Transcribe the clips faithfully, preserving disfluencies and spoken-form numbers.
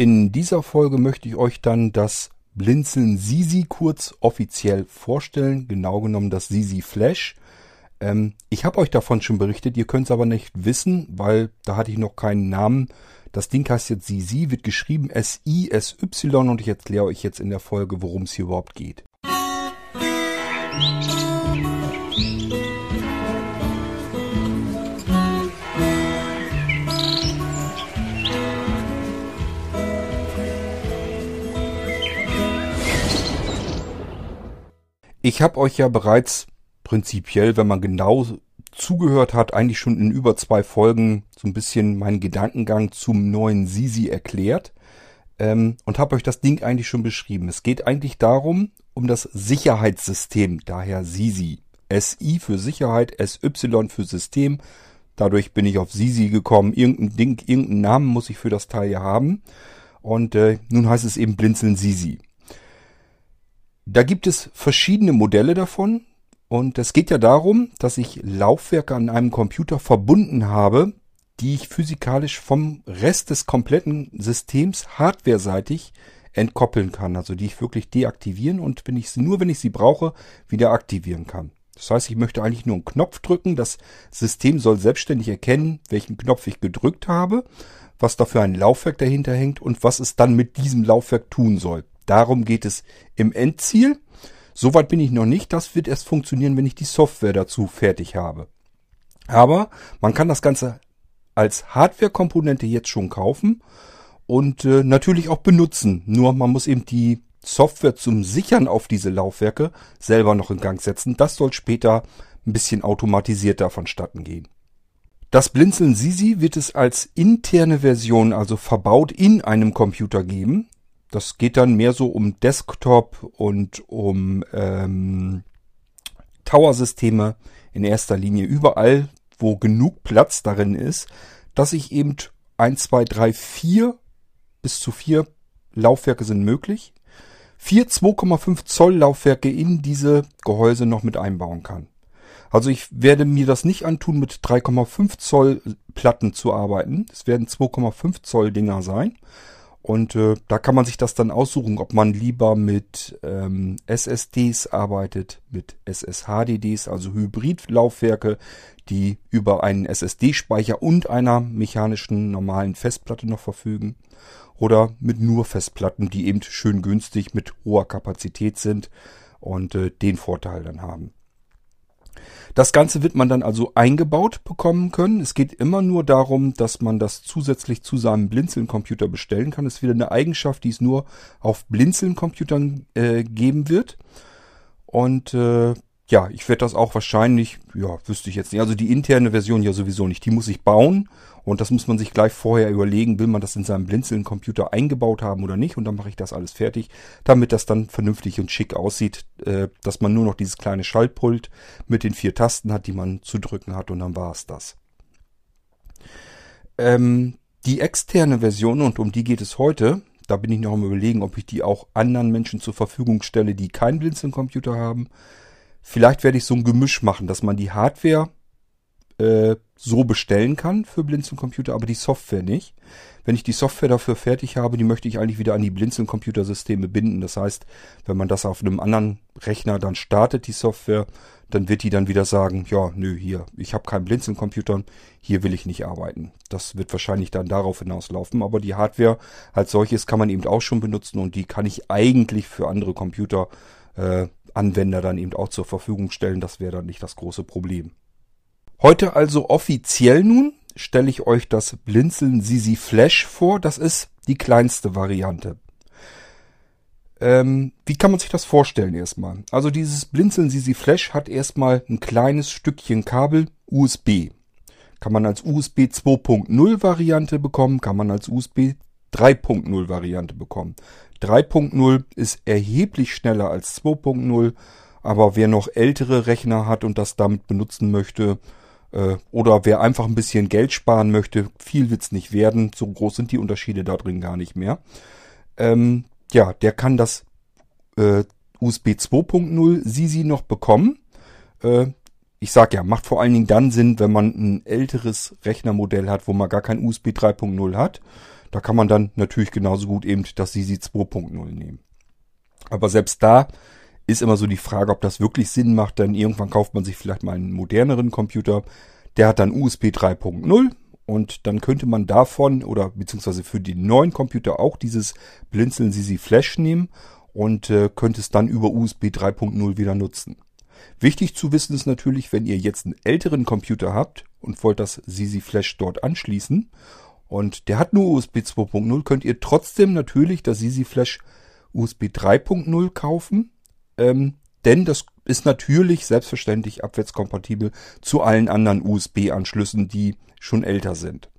In dieser Folge möchte ich euch dann das Blindzeln Sisy kurz offiziell vorstellen, genau genommen das Sisy Flash. Ähm, ich habe euch davon schon berichtet, ihr könnt es aber nicht wissen, weil da hatte ich noch keinen Namen. Das Ding heißt jetzt Sisy, wird geschrieben S I S Y und ich erkläre euch jetzt in der Folge, worum es hier überhaupt geht. Ich habe euch ja bereits prinzipiell, wenn man genau zugehört hat, eigentlich schon in über zwei Folgen so ein bisschen meinen Gedankengang zum neuen Sisy erklärt ähm, und habe euch das Ding eigentlich schon beschrieben. Es geht eigentlich darum, um das Sicherheitssystem, daher Sisy. S I für Sicherheit, S Y für System. Dadurch bin ich auf Sisy gekommen. Irgendein Ding, irgendeinen Namen muss ich für das Teil ja haben. Und äh, nun heißt es eben Blindzeln Sisy. Da gibt es verschiedene Modelle davon. Und es geht ja darum, dass ich Laufwerke an einem Computer verbunden habe, die ich physikalisch vom Rest des kompletten Systems hardwareseitig entkoppeln kann. Also die ich wirklich deaktivieren und wenn ich sie, nur wenn ich sie brauche, wieder aktivieren kann. Das heißt, ich möchte eigentlich nur einen Knopf drücken. Das System soll selbstständig erkennen, welchen Knopf ich gedrückt habe, was dafür ein Laufwerk dahinter hängt und was es dann mit diesem Laufwerk tun soll. Darum geht es im Endziel. Soweit bin ich noch nicht. Das wird erst funktionieren, wenn ich die Software dazu fertig habe. Aber man kann das Ganze als Hardware-Komponente jetzt schon kaufen und äh, natürlich auch benutzen. Nur man muss eben die Software zum Sichern auf diese Laufwerke selber noch in Gang setzen. Das soll später ein bisschen automatisierter vonstatten gehen. Das Blindzeln Sisy wird es als interne Version, also verbaut in einem Computer geben. Das geht dann mehr so um Desktop und um ähm, Tower-Systeme in erster Linie. Überall, wo genug Platz darin ist, dass ich eben eins, zwei, drei, vier, bis zu vier Laufwerke sind möglich, vier zwei Komma fünf Zoll Laufwerke in diese Gehäuse noch mit einbauen kann. Also ich werde mir das nicht antun, mit drei Komma fünf Zoll Platten zu arbeiten. Es werden zwei Komma fünf Zoll Dinger sein. Und äh, da kann man sich das dann aussuchen, ob man lieber mit ähm, S S Ds arbeitet, mit S S H D Ds, also Hybridlaufwerke, die über einen S S D-Speicher und einer mechanischen normalen Festplatte noch verfügen. Oder mit nur Festplatten, die eben schön günstig mit hoher Kapazität sind und äh, den Vorteil dann haben. Das Ganze wird man dann also eingebaut bekommen können. Es geht immer nur darum, dass man das zusätzlich zu seinem Blindzeln-Computer bestellen kann. Das ist wieder eine Eigenschaft, die es nur auf Blindzeln-Computern äh, geben wird. Und äh, ja, ich werde das auch wahrscheinlich, ja, wüsste ich jetzt nicht. Also die interne Version ja sowieso nicht. Die muss ich bauen und das muss man sich gleich vorher überlegen, will man das in seinem Blindzeln-Computer eingebaut haben oder nicht. Und dann mache ich das alles fertig, damit das dann vernünftig und schick aussieht, äh, dass man nur noch dieses kleine Schaltpult mit den vier Tasten hat, die man zu drücken hat und dann war es das. Ähm, die externe Version, und um die geht es heute, da bin ich noch am Überlegen, ob ich die auch anderen Menschen zur Verfügung stelle, die keinen Blindzeln-Computer haben. Vielleicht werde ich so ein Gemisch machen, dass man die Hardware äh, so bestellen kann für Blindzeln-Computer, aber die Software nicht. Wenn ich die Software dafür fertig habe, die möchte ich eigentlich wieder an die Blindzeln-Computersysteme binden. Das heißt, wenn man das auf einem anderen Rechner dann startet, die Software, dann wird die dann wieder sagen, ja, nö, hier, ich habe keinen Blindzeln-Computer, hier will ich nicht arbeiten. Das wird wahrscheinlich dann darauf hinauslaufen, aber die Hardware als solches kann man eben auch schon benutzen und die kann ich eigentlich für andere Computer äh, Anwender dann eben auch zur Verfügung stellen. Das wäre dann nicht das große Problem. Heute also offiziell nun stelle ich euch das Blindzeln Sisy Flash vor. Das ist die kleinste Variante. Ähm, wie kann man sich das vorstellen erstmal? Also dieses Blindzeln Sisy Flash hat erstmal ein kleines Stückchen Kabel U S B. Kann man als U S B zwei Punkt null Variante bekommen, kann man als U S B drei Punkt null Variante bekommen. drei Punkt null ist erheblich schneller als zwei Punkt null, aber wer noch ältere Rechner hat und das damit benutzen möchte äh, oder wer einfach ein bisschen Geld sparen möchte, viel wird's nicht werden, so groß sind die Unterschiede da drin gar nicht mehr. Ähm, ja, der kann das äh, U S B zwei Punkt null Sisy noch bekommen. Äh, Ich sag ja, macht vor allen Dingen dann Sinn, wenn man ein älteres Rechnermodell hat, wo man gar kein U S B drei Punkt null hat. Da kann man dann natürlich genauso gut eben das Sisy zwei Punkt null nehmen. Aber selbst da ist immer so die Frage, ob das wirklich Sinn macht, denn irgendwann kauft man sich vielleicht mal einen moderneren Computer, der hat dann U S B drei Punkt null und dann könnte man davon oder beziehungsweise für den neuen Computer auch dieses Blindzeln Sisy Flash nehmen und äh, könnte es dann über U S B drei Punkt null wieder nutzen. Wichtig zu wissen ist natürlich, wenn ihr jetzt einen älteren Computer habt und wollt das Sisy Flash dort anschließen und der hat nur U S B zwei Punkt null, könnt ihr trotzdem natürlich das Sisy Flash U S B drei Punkt null kaufen, ähm, denn das ist natürlich selbstverständlich abwärtskompatibel zu allen anderen U S B-Anschlüssen, die schon älter sind.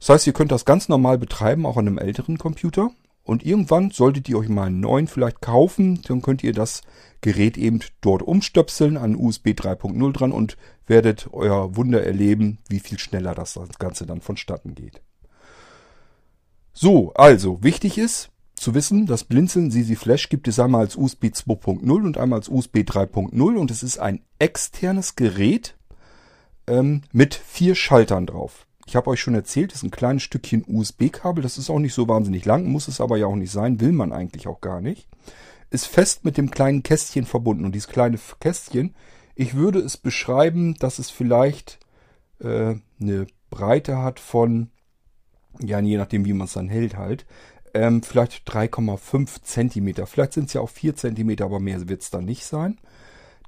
Das heißt, ihr könnt das ganz normal betreiben, auch an einem älteren Computer. Und irgendwann solltet ihr euch mal einen neuen vielleicht kaufen, dann könnt ihr das Gerät eben dort umstöpseln an U S B drei Punkt null dran und werdet euer Wunder erleben, wie viel schneller das Ganze dann vonstatten geht. So, also wichtig ist zu wissen, das Blindzeln Sisy Flash gibt es einmal als U S B zwei Punkt null und einmal als U S B drei Punkt null und es ist ein externes Gerät ähm, mit vier Schaltern drauf. Ich habe euch schon erzählt, das ist ein kleines Stückchen U S B-Kabel. Das ist auch nicht so wahnsinnig lang, muss es aber ja auch nicht sein, will man eigentlich auch gar nicht. Ist fest mit dem kleinen Kästchen verbunden. Und dieses kleine Kästchen, ich würde es beschreiben, dass es vielleicht äh, eine Breite hat von, ja, je nachdem, wie man es dann hält halt, ähm, vielleicht drei Komma fünf Zentimeter. Vielleicht sind es ja auch vier Zentimeter, aber mehr wird es dann nicht sein.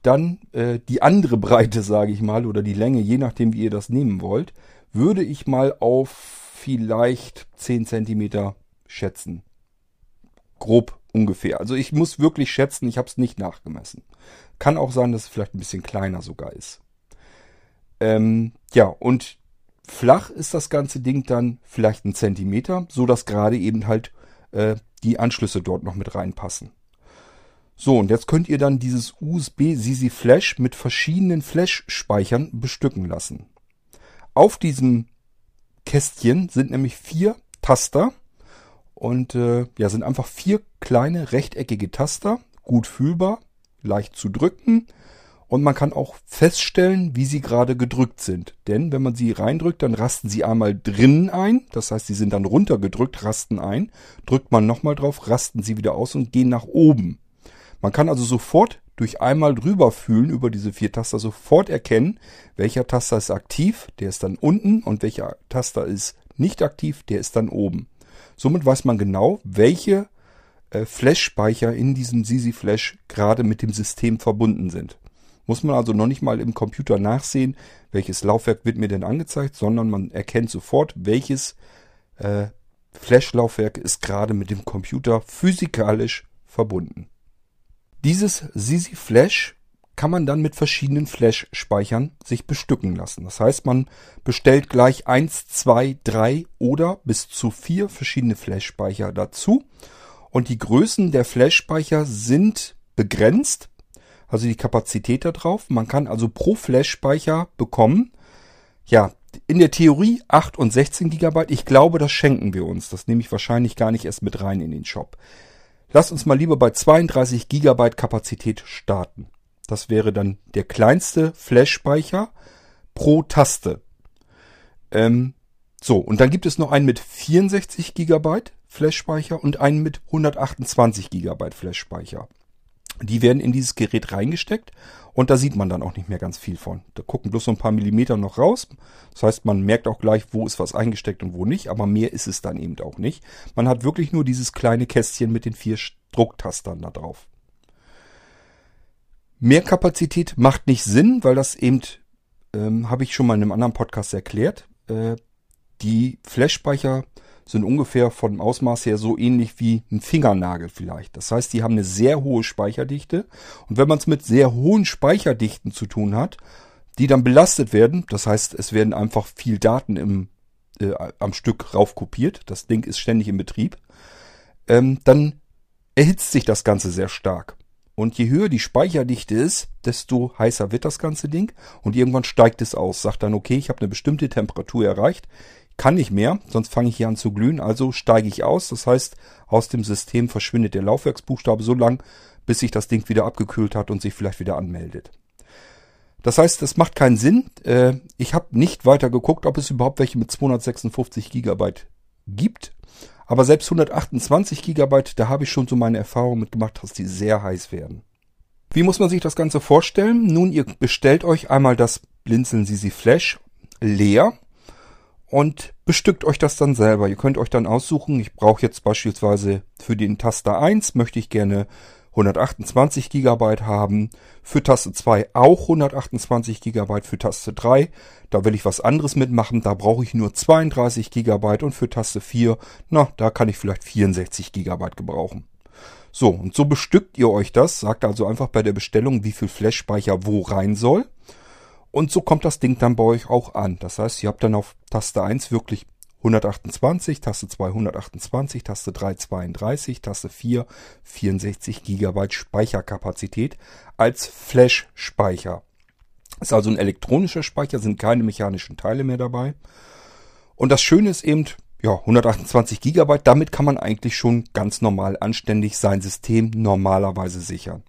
Dann äh, die andere Breite, sage ich mal, oder die Länge, je nachdem, wie ihr das nehmen wollt, würde ich mal auf vielleicht zehn Zentimeter schätzen. Grob ungefähr. Also ich muss wirklich schätzen, ich habe es nicht nachgemessen. Kann auch sein, dass es vielleicht ein bisschen kleiner sogar ist. Ähm, ja, und flach ist das ganze Ding dann vielleicht einen Zentimeter, sodass gerade eben halt äh, die Anschlüsse dort noch mit reinpassen. So, und jetzt könnt ihr dann dieses U S B Sisy Flash mit verschiedenen Flash-Speichern bestücken lassen. Auf diesem Kästchen sind nämlich vier Taster und äh, ja, sind einfach vier kleine rechteckige Taster, gut fühlbar, leicht zu drücken und man kann auch feststellen, wie sie gerade gedrückt sind. Denn wenn man sie reindrückt, dann rasten sie einmal drinnen ein, das heißt, sie sind dann runtergedrückt, rasten ein, drückt man nochmal drauf, rasten sie wieder aus und gehen nach oben. Man kann also sofort durch einmal drüber fühlen über diese vier Taster sofort erkennen, welcher Taster ist aktiv, der ist dann unten und welcher Taster ist nicht aktiv, der ist dann oben. Somit weiß man genau, welche äh, Flash-Speicher in diesem Sisy Flash gerade mit dem System verbunden sind. Muss man also noch nicht mal im Computer nachsehen, welches Laufwerk wird mir denn angezeigt, sondern man erkennt sofort, welches äh, Flash-Laufwerk ist gerade mit dem Computer physikalisch verbunden. Dieses Sisy Flash kann man dann mit verschiedenen Flash-Speichern sich bestücken lassen. Das heißt, man bestellt gleich eins, zwei, drei oder bis zu vier verschiedene Flash-Speicher dazu. Und die Größen der Flash-Speicher sind begrenzt, also die Kapazität da drauf. Man kann also pro Flash-Speicher bekommen, ja, in der Theorie acht und sechzehn Gigabyte. Ich glaube, das schenken wir uns. Das nehme ich wahrscheinlich gar nicht erst mit rein in den Shop. Lasst uns mal lieber bei zweiunddreißig Gigabyte Kapazität starten. Das wäre dann der kleinste Flash-Speicher pro Taste. Ähm, so, und dann gibt es noch einen mit vierundsechzig Gigabyte Flash-Speicher und einen mit hundertachtundzwanzig Gigabyte Flash-Speicher. Die werden in dieses Gerät reingesteckt und da sieht man dann auch nicht mehr ganz viel von. Da gucken bloß so ein paar Millimeter noch raus. Das heißt, man merkt auch gleich, wo ist was eingesteckt und wo nicht, aber mehr ist es dann eben auch nicht. Man hat wirklich nur dieses kleine Kästchen mit den vier Drucktastern da drauf. Mehr Kapazität macht nicht Sinn, weil das eben, ähm, habe ich schon mal in einem anderen Podcast erklärt, äh, die Flash-Speicher sind ungefähr vom Ausmaß her so ähnlich wie ein Fingernagel vielleicht. Das heißt, die haben eine sehr hohe Speicherdichte. Und wenn man es mit sehr hohen Speicherdichten zu tun hat, die dann belastet werden, das heißt, es werden einfach viel Daten im, äh, am Stück raufkopiert, das Ding ist ständig in Betrieb, ähm, dann erhitzt sich das Ganze sehr stark. Und je höher die Speicherdichte ist, desto heißer wird das ganze Ding. Und irgendwann steigt es aus, sagt dann, okay, ich habe eine bestimmte Temperatur erreicht, kann nicht mehr, sonst fange ich hier an zu glühen, also steige ich aus. Das heißt, aus dem System verschwindet der Laufwerksbuchstabe so lang, bis sich das Ding wieder abgekühlt hat und sich vielleicht wieder anmeldet. Das heißt, das macht keinen Sinn. Ich habe nicht weiter geguckt, ob es überhaupt welche mit zweihundertsechsundfünfzig Gigabyte gibt. Aber selbst hundertachtundzwanzig Gigabyte, da habe ich schon so meine Erfahrung mitgemacht, dass die sehr heiß werden. Wie muss man sich das Ganze vorstellen? Nun, ihr bestellt euch einmal das Blindzeln Sisy Flash leer und bestückt euch das dann selber. Ihr könnt euch dann aussuchen, ich brauche jetzt beispielsweise für den Taster eins, möchte ich gerne hundertachtundzwanzig Gigabyte haben, für Taste zwei auch hundertachtundzwanzig Gigabyte, für Taste drei, da will ich was anderes mitmachen, da brauche ich nur zweiunddreißig Gigabyte und für Taste vier, na, da kann ich vielleicht vierundsechzig Gigabyte gebrauchen. So, und so bestückt ihr euch das, sagt also einfach bei der Bestellung, wie viel Flash-Speicher wo rein soll und so kommt das Ding dann bei euch auch an. Das heißt, ihr habt dann auf Taste eins wirklich hundertachtundzwanzig, Taste zwei hundertachtundzwanzig, Taste drei zweiunddreißig, Taste vier vierundsechzig Gigabyte Speicherkapazität als Flash-Speicher. Ist also ein elektronischer Speicher, sind keine mechanischen Teile mehr dabei. Und das Schöne ist eben, ja, hundertachtundzwanzig Gigabyte, damit kann man eigentlich schon ganz normal anständig sein System normalerweise sichern.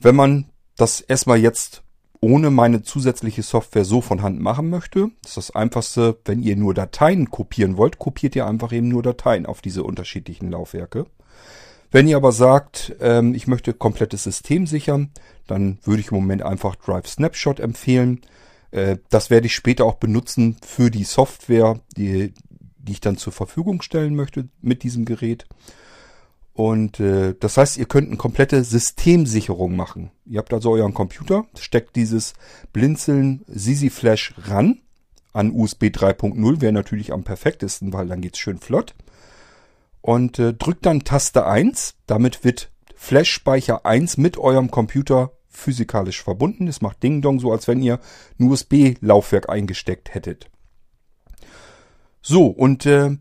Wenn man das erstmal jetzt ohne meine zusätzliche Software so von Hand machen möchte, das ist das Einfachste, wenn ihr nur Dateien kopieren wollt, kopiert ihr einfach eben nur Dateien auf diese unterschiedlichen Laufwerke. Wenn ihr aber sagt, ähm, ich möchte komplettes System sichern, dann würde ich im Moment einfach Drive Snapshot empfehlen. Äh, das werde ich später auch benutzen für die Software, die, die ich dann zur Verfügung stellen möchte mit diesem Gerät. Und äh, das heißt, ihr könnt eine komplette Systemsicherung machen. Ihr habt also euren Computer, steckt dieses Blindzeln Sisy Flash ran an U S B drei Punkt null, wäre natürlich am perfektesten, weil dann geht's schön flott. Und äh, drückt dann Taste eins, damit wird Flash-Speicher eins mit eurem Computer physikalisch verbunden. Das macht Ding-Dong, so als wenn ihr ein U S B-Laufwerk eingesteckt hättet. So, und äh,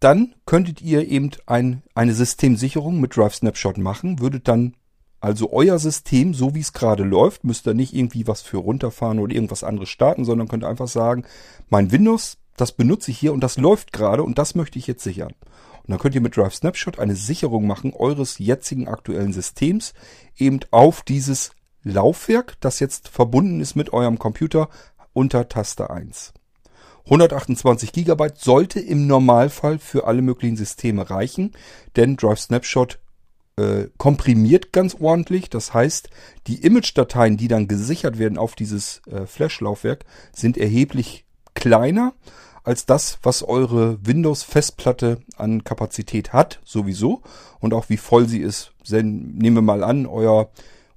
dann könntet ihr eben ein, eine Systemsicherung mit Drive Snapshot machen, würdet dann also euer System, so wie es gerade läuft, müsst ihr nicht irgendwie was für runterfahren oder irgendwas anderes starten, sondern könnt einfach sagen, mein Windows, das benutze ich hier und das läuft gerade und das möchte ich jetzt sichern. Und dann könnt ihr mit Drive Snapshot eine Sicherung machen eures jetzigen aktuellen Systems eben auf dieses Laufwerk, das jetzt verbunden ist mit eurem Computer unter Taste eins. hundertachtundzwanzig Gigabyte sollte im Normalfall für alle möglichen Systeme reichen, denn Drive Snapshot äh, komprimiert ganz ordentlich. Das heißt, die Image-Dateien, die dann gesichert werden auf dieses äh, Flash-Laufwerk, sind erheblich kleiner als das, was eure Windows-Festplatte an Kapazität hat, sowieso. Und auch wie voll sie ist. Nehmen wir mal an, euer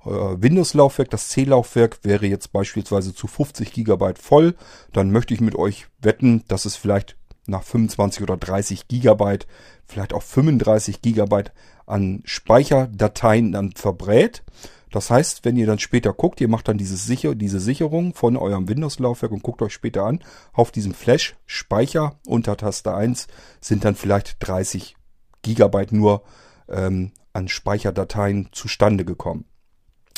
Windows-Laufwerk, das C-Laufwerk wäre jetzt beispielsweise zu fünfzig Gigabyte voll, dann möchte ich mit euch wetten, dass es vielleicht nach fünfundzwanzig oder dreißig Gigabyte, vielleicht auch fünfunddreißig Gigabyte an Speicherdateien dann verbrät. Das heißt, wenn ihr dann später guckt, ihr macht dann dieses Sicher- diese Sicherung von eurem Windows-Laufwerk und guckt euch später an, auf diesem Flash-Speicher unter Taste eins sind dann vielleicht dreißig Gigabyte nur ähm, an Speicherdateien zustande gekommen.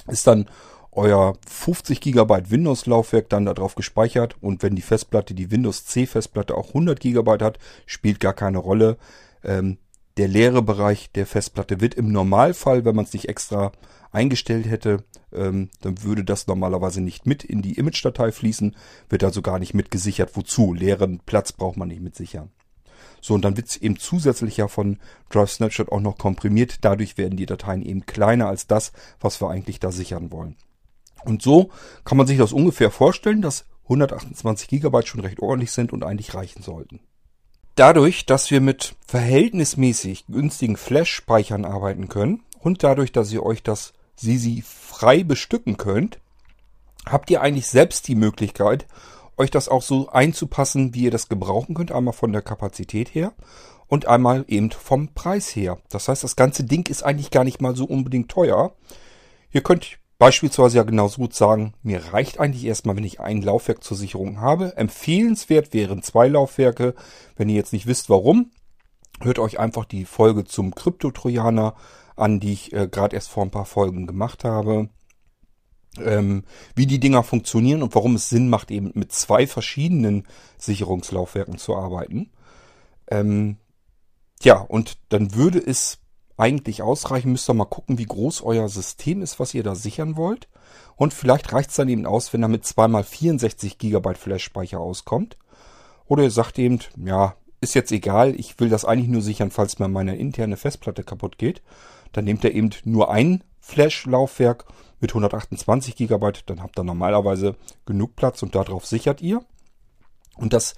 Ist dann euer fünfzig Gigabyte Windows-Laufwerk dann darauf gespeichert und wenn die Festplatte, die Windows-C-Festplatte auch hundert Gigabyte hat, spielt gar keine Rolle. Ähm, der leere Bereich der Festplatte wird im Normalfall, wenn man es nicht extra eingestellt hätte, ähm, dann würde das normalerweise nicht mit in die Image-Datei fließen, wird also gar nicht mit gesichert. Wozu? Leeren Platz braucht man nicht mit sichern. So, und dann wird es eben zusätzlich ja von Drive Snapshot auch noch komprimiert. Dadurch werden die Dateien eben kleiner als das, was wir eigentlich da sichern wollen. Und so kann man sich das ungefähr vorstellen, dass hundertachtundzwanzig Gigabyte schon recht ordentlich sind und eigentlich reichen sollten. Dadurch, dass wir mit verhältnismäßig günstigen Flash-Speichern arbeiten können und dadurch, dass ihr euch das Sisy frei bestücken könnt, habt ihr eigentlich selbst die Möglichkeit, euch das auch so einzupassen, wie ihr das gebrauchen könnt. Einmal von der Kapazität her und einmal eben vom Preis her. Das heißt, das ganze Ding ist eigentlich gar nicht mal so unbedingt teuer. Ihr könnt beispielsweise ja genauso gut sagen, mir reicht eigentlich erstmal, wenn ich ein Laufwerk zur Sicherung habe. Empfehlenswert wären zwei Laufwerke. Wenn ihr jetzt nicht wisst, warum, hört euch einfach die Folge zum Krypto-Trojaner an, die ich äh, gerade erst vor ein paar Folgen gemacht habe. Ähm, wie die Dinger funktionieren und warum es Sinn macht, eben mit zwei verschiedenen Sicherungslaufwerken zu arbeiten. Ähm, ja, und dann würde es eigentlich ausreichen, müsst ihr mal gucken, wie groß euer System ist, was ihr da sichern wollt. Und vielleicht reicht es dann eben aus, wenn da mit zwei mal vierundsechzig Gigabyte Flash-Speicher auskommt. Oder ihr sagt eben, ja, ist jetzt egal, ich will das eigentlich nur sichern, falls mir meine interne Festplatte kaputt geht. Dann nehmt ihr eben nur ein Flash-Laufwerk mit hundertachtundzwanzig Gigabyte, dann habt ihr normalerweise genug Platz und darauf sichert ihr. Und das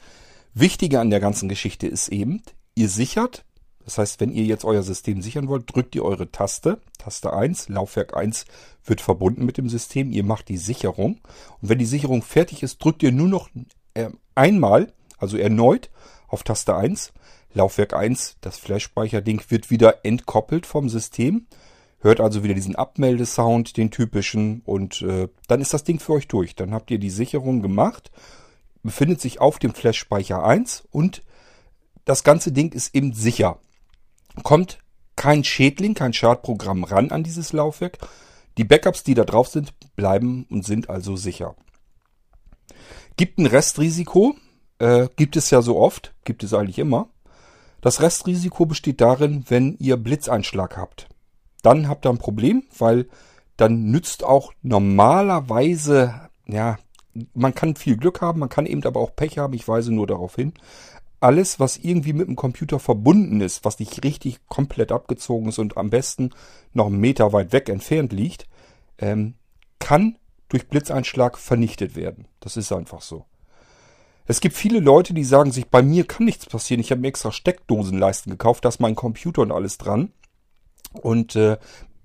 Wichtige an der ganzen Geschichte ist eben, ihr sichert, das heißt, wenn ihr jetzt euer System sichern wollt, drückt ihr eure Taste, Taste eins, Laufwerk eins wird verbunden mit dem System, ihr macht die Sicherung und wenn die Sicherung fertig ist, drückt ihr nur noch äh, einmal, also erneut auf Taste eins, Laufwerk eins, das Flash-Speicherding wird wieder entkoppelt vom System, hört also wieder diesen Abmeldesound, den typischen und äh, dann ist das Ding für euch durch, dann habt ihr die Sicherung gemacht, befindet sich auf dem Flash-Speicher eins und das ganze Ding ist eben sicher. Kommt kein Schädling, kein Schadprogramm ran an dieses Laufwerk. Die Backups, die da drauf sind, bleiben und sind also sicher. Gibt ein Restrisiko, äh, gibt es ja so oft, gibt es eigentlich immer. Das Restrisiko besteht darin, wenn ihr Blitzeinschlag habt. Dann habt ihr ein Problem, weil dann nützt auch normalerweise, ja, man kann viel Glück haben, man kann eben aber auch Pech haben, ich weise nur darauf hin. Alles, was irgendwie mit dem Computer verbunden ist, was nicht richtig komplett abgezogen ist und am besten noch einen Meter weit weg entfernt liegt, ähm, kann durch Blitzeinschlag vernichtet werden. Das ist einfach so. Es gibt viele Leute, die sagen sich, bei mir kann nichts passieren. Ich habe mir extra Steckdosenleisten gekauft, da ist mein Computer und alles dran. Und äh,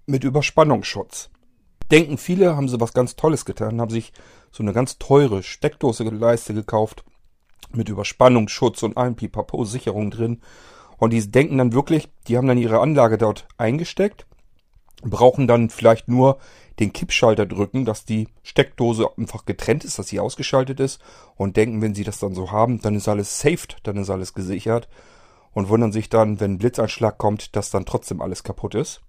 mit Überspannungsschutz. Denken viele, haben sie was ganz Tolles getan, haben sich so eine ganz teure Steckdosenleiste gekauft. Mit Überspannungsschutz und allem Pipapo, Sicherung drin. Und die denken dann wirklich, die haben dann ihre Anlage dort eingesteckt, brauchen dann vielleicht nur den Kippschalter drücken, dass die Steckdose einfach getrennt ist, dass sie ausgeschaltet ist. Und denken, wenn sie das dann so haben, dann ist alles saved, dann ist alles gesichert. Und wundern sich dann, wenn ein Blitzeinschlag kommt, dass dann trotzdem alles kaputt ist.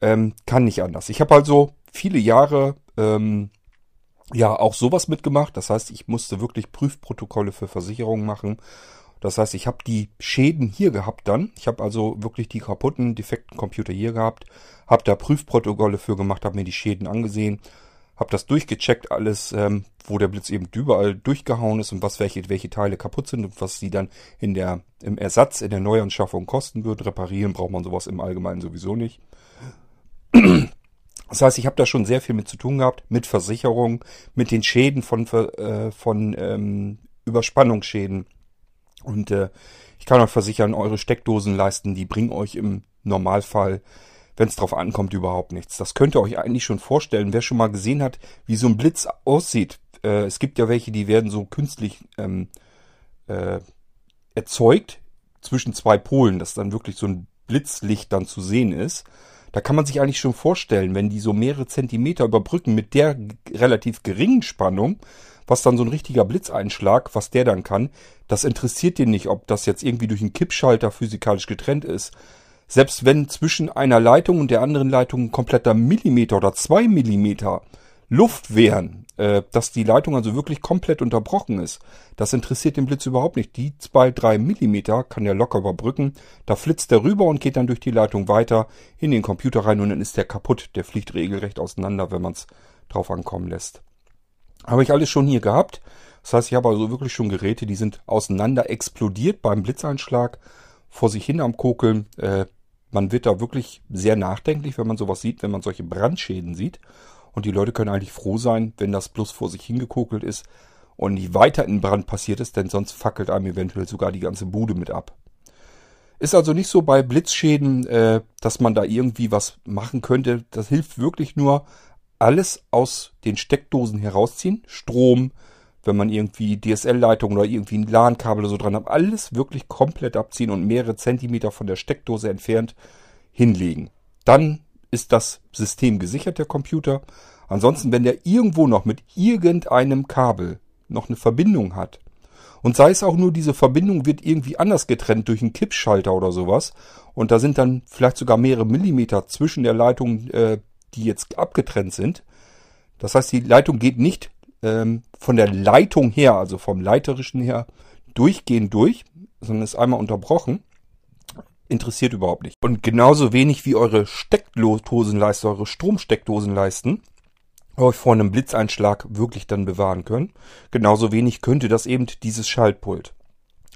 Ähm, kann nicht anders. Ich habe also viele Jahre... Ähm, Ja, auch sowas mitgemacht. Das heißt, ich musste wirklich Prüfprotokolle für Versicherungen machen. Das heißt, ich habe die Schäden hier gehabt dann. Ich habe also wirklich die kaputten, defekten Computer hier gehabt. Habe da Prüfprotokolle für gemacht, habe mir die Schäden angesehen. Habe das durchgecheckt alles, ähm, wo der Blitz eben überall durchgehauen ist und was welche, welche Teile kaputt sind und was sie dann in der, im Ersatz, in der Neuanschaffung kosten wird. Reparieren braucht man sowas im Allgemeinen sowieso nicht. Das heißt, ich habe da schon sehr viel mit zu tun gehabt, mit Versicherungen, mit den Schäden von, äh, von ähm, Überspannungsschäden. Und äh, ich kann euch versichern, eure Steckdosenleisten, die bringen euch im Normalfall, wenn es drauf ankommt, überhaupt nichts. Das könnt ihr euch eigentlich schon vorstellen. Wer schon mal gesehen hat, wie so ein Blitz aussieht. Äh, es gibt ja welche, die werden so künstlich ähm, äh, erzeugt zwischen zwei Polen, dass dann wirklich so ein Blitzlicht dann zu sehen ist. Da kann man sich eigentlich schon vorstellen, wenn die so mehrere Zentimeter überbrücken mit der relativ geringen Spannung, was dann so ein richtiger Blitzeinschlag, was der dann kann, das interessiert den nicht, ob das jetzt irgendwie durch einen Kippschalter physikalisch getrennt ist. Selbst wenn zwischen einer Leitung und der anderen Leitung ein kompletter Millimeter oder zwei Millimeter Luft wären, äh, dass die Leitung also wirklich komplett unterbrochen ist, das interessiert den Blitz überhaupt nicht. Die zwei, drei Millimeter kann der locker überbrücken. Da flitzt der rüber und geht dann durch die Leitung weiter in den Computer rein und dann ist der kaputt. Der fliegt regelrecht auseinander, wenn man es drauf ankommen lässt. Habe ich alles schon hier gehabt. Das heißt, ich habe also wirklich schon Geräte, die sind auseinander explodiert beim Blitzeinschlag, vor sich hin am Kokeln. Äh, man wird da wirklich sehr nachdenklich, wenn man sowas sieht, wenn man solche Brandschäden sieht. Und die Leute können eigentlich froh sein, wenn das bloß vor sich hingekokelt ist und nicht weiter in Brand passiert ist, denn sonst fackelt einem eventuell sogar die ganze Bude mit ab. Ist also nicht so bei Blitzschäden, äh, dass man da irgendwie was machen könnte. Das hilft wirklich nur, alles aus den Steckdosen herausziehen. Strom, wenn man irgendwie D S L-Leitung oder irgendwie ein LAN-Kabel oder so dran hat, alles wirklich komplett abziehen und mehrere Zentimeter von der Steckdose entfernt hinlegen. Dann ist das System gesichert, der Computer. Ansonsten, wenn der irgendwo noch mit irgendeinem Kabel noch eine Verbindung hat und sei es auch nur, diese Verbindung wird irgendwie anders getrennt durch einen Kippschalter oder sowas und da sind dann vielleicht sogar mehrere Millimeter zwischen der Leitung, äh, die jetzt abgetrennt sind. Das heißt, die Leitung geht nicht ähm, von der Leitung her, also vom leiterischen her, durchgehend durch, sondern ist einmal unterbrochen. Interessiert überhaupt nicht. Und genauso wenig wie eure Steckdosenleiste, eure Stromsteckdosenleisten euch vor einem Blitzeinschlag wirklich dann bewahren können. Genauso wenig könnte das eben dieses Schaltpult.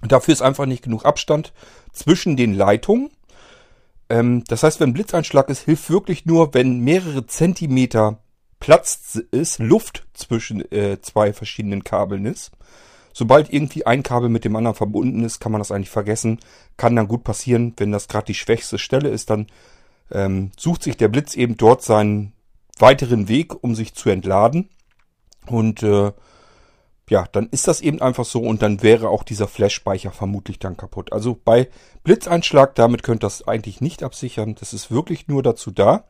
Dafür ist einfach nicht genug Abstand zwischen den Leitungen. Ähm, das heißt, wenn ein Blitzeinschlag ist, hilft wirklich nur, wenn mehrere Zentimeter Platz ist, Luft zwischen äh, zwei verschiedenen Kabeln ist. Sobald irgendwie ein Kabel mit dem anderen verbunden ist, kann man das eigentlich vergessen. Kann dann gut passieren, wenn das gerade die schwächste Stelle ist, dann ähm, sucht sich der Blitz eben dort seinen weiteren Weg, um sich zu entladen. Und äh, ja, dann ist das eben einfach so und dann wäre auch dieser Flash-Speicher vermutlich dann kaputt. Also bei Blitzeinschlag, damit könnt ihr das eigentlich nicht absichern. Das ist wirklich nur dazu da.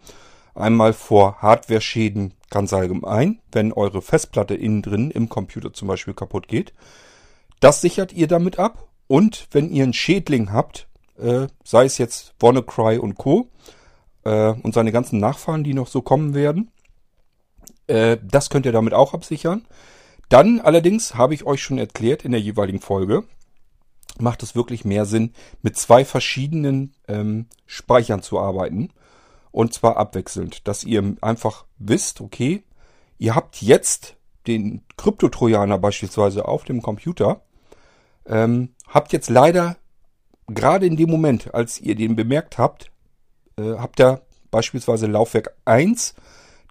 Einmal vor Hardware-Schäden ganz allgemein, wenn eure Festplatte innen drin im Computer zum Beispiel kaputt geht. Das sichert ihr damit ab. Und wenn ihr einen Schädling habt, äh, sei es jetzt WannaCry und Co. Äh, und seine ganzen Nachfahren, die noch so kommen werden, äh, das könnt ihr damit auch absichern. Dann allerdings, habe ich euch schon erklärt in der jeweiligen Folge, macht es wirklich mehr Sinn, mit zwei verschiedenen ähm, Speichern zu arbeiten. Und zwar abwechselnd, dass ihr einfach wisst, okay, ihr habt jetzt den Kryptotrojaner beispielsweise auf dem Computer, ähm, habt jetzt leider gerade in dem Moment, als ihr den bemerkt habt, äh, habt ihr beispielsweise Laufwerk eins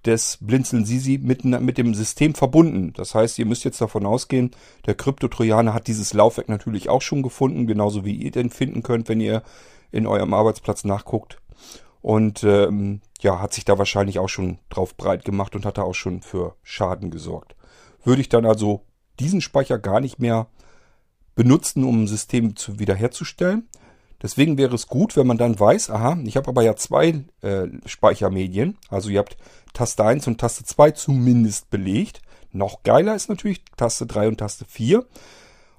des Blindzeln Sisy mit, mit dem System verbunden. Das heißt, ihr müsst jetzt davon ausgehen, der Kryptotrojaner hat dieses Laufwerk natürlich auch schon gefunden, genauso wie ihr den finden könnt, wenn ihr in eurem Arbeitsplatz nachguckt. Und ähm, ja, hat sich da wahrscheinlich auch schon drauf breit gemacht und hat da auch schon für Schaden gesorgt. Würde ich dann also diesen Speicher gar nicht mehr benutzen, um ein System zu, wiederherzustellen. Deswegen wäre es gut, wenn man dann weiß, aha, ich habe aber ja zwei äh, Speichermedien. Also ihr habt Taste eins und Taste zwei zumindest belegt. Noch geiler ist natürlich Taste drei und Taste vier.